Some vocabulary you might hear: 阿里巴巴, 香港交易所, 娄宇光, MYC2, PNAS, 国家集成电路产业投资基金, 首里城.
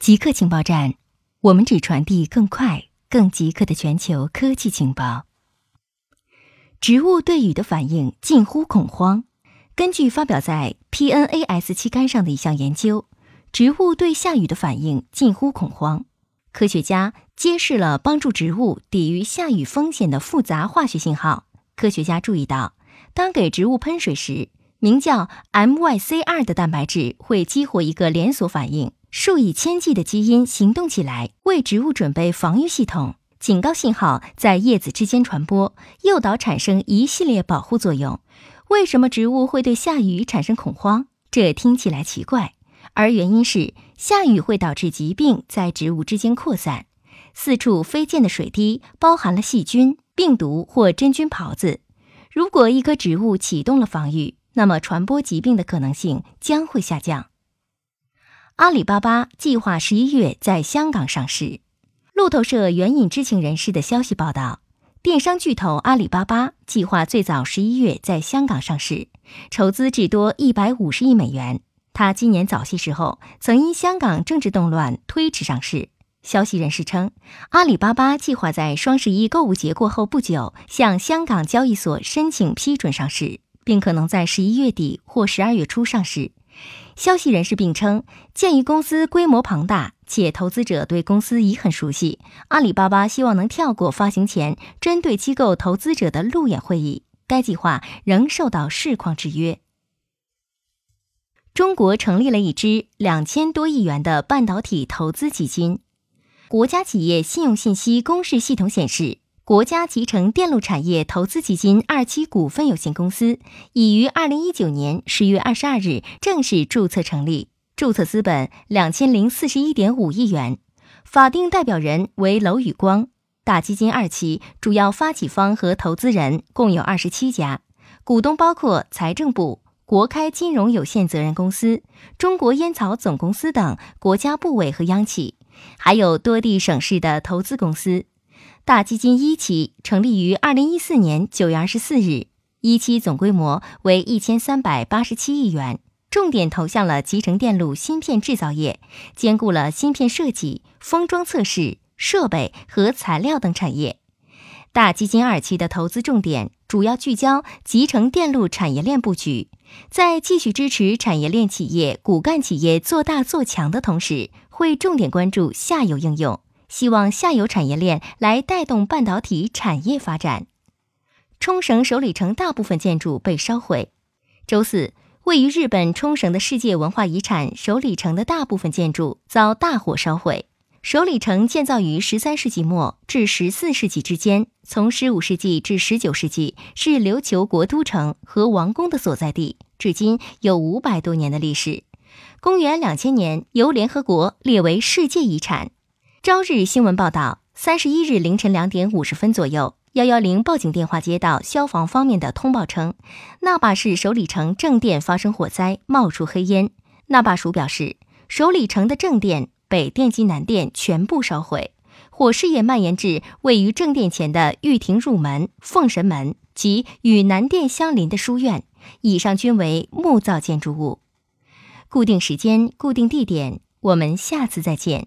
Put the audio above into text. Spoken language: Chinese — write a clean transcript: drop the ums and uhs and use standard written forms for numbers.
极客情报站，我们只传递更快、更极客的全球科技情报。植物对雨的反应近乎恐慌。根据发表在 PNAS 期刊上的一项研究，植物对下雨的反应近乎恐慌。科学家揭示了帮助植物抵御下雨风险的复杂化学信号。科学家注意到，当给植物喷水时，名叫 MYC2 的蛋白质会激活一个连锁反应，数以千计的基因行动起来，为植物准备防御系统。警告信号在叶子之间传播，诱导产生一系列保护作用。为什么植物会对下雨产生恐慌？这听起来奇怪，而原因是下雨会导致疾病在植物之间扩散。四处飞溅的水滴包含了细菌、病毒或真菌孢子。如果一棵植物启动了防御，那么传播疾病的可能性将会下降。阿里巴巴计划11月在香港上市。路透社援引知情人士的消息报道，电商巨头阿里巴巴计划最早11月在香港上市，筹资至多150亿美元。它今年早些时候曾因香港政治动乱推迟上市。消息人士称，阿里巴巴计划在双十一购物节过后不久向香港交易所申请批准上市，并可能在11月底或12月初上市。消息人士并称，鉴于公司规模庞大，且投资者对公司已很熟悉，阿里巴巴希望能跳过发行前针对机构投资者的路演会议。该计划仍受到市况制约。中国成立了一支2000多亿元的半导体投资基金。国家企业信用信息公示系统显示，国家集成电路产业投资基金27股份有限公司已于2019年10月22日正式注册成立，注册资本 2041.5 亿元，法定代表人为娄宇光。大基金二期主要发起方和投资人共有27家，股东包括财政部、国开金融有限责任公司、中国烟草总公司等国家部委和央企，还有多地省市的投资公司。大基金一期成立于2014年9月24日，一期总规模为1387亿元，重点投向了集成电路芯片制造业，兼顾了芯片设计、封装测试、设备和材料等产业。大基金二期的投资重点主要聚焦集成电路产业链布局，在继续支持产业链企业、骨干企业做大做强的同时，会重点关注下游应用。希望下游产业链来带动半导体产业发展。冲绳首里城大部分建筑被烧毁。周四，位于日本冲绳的世界文化遗产首里城的大部分建筑遭大火烧毁。首里城建造于13世纪末至14世纪之间，从15世纪至19世纪是琉球国都城和王宫的所在地，至今有500多年的历史。公元2000年由联合国列为世界遗产。朝日新闻报道，31日凌晨2点50分左右，110报警电话接到消防方面的通报称，那霸市首里城正殿发生火灾，冒出黑烟。那霸署表示，首里城的正殿、北殿及南殿全部烧毁，火势也蔓延至位于正殿前的御庭入门、奉神门及与南殿相邻的书院，以上均为木造建筑物。固定时间，固定地点，我们下次再见。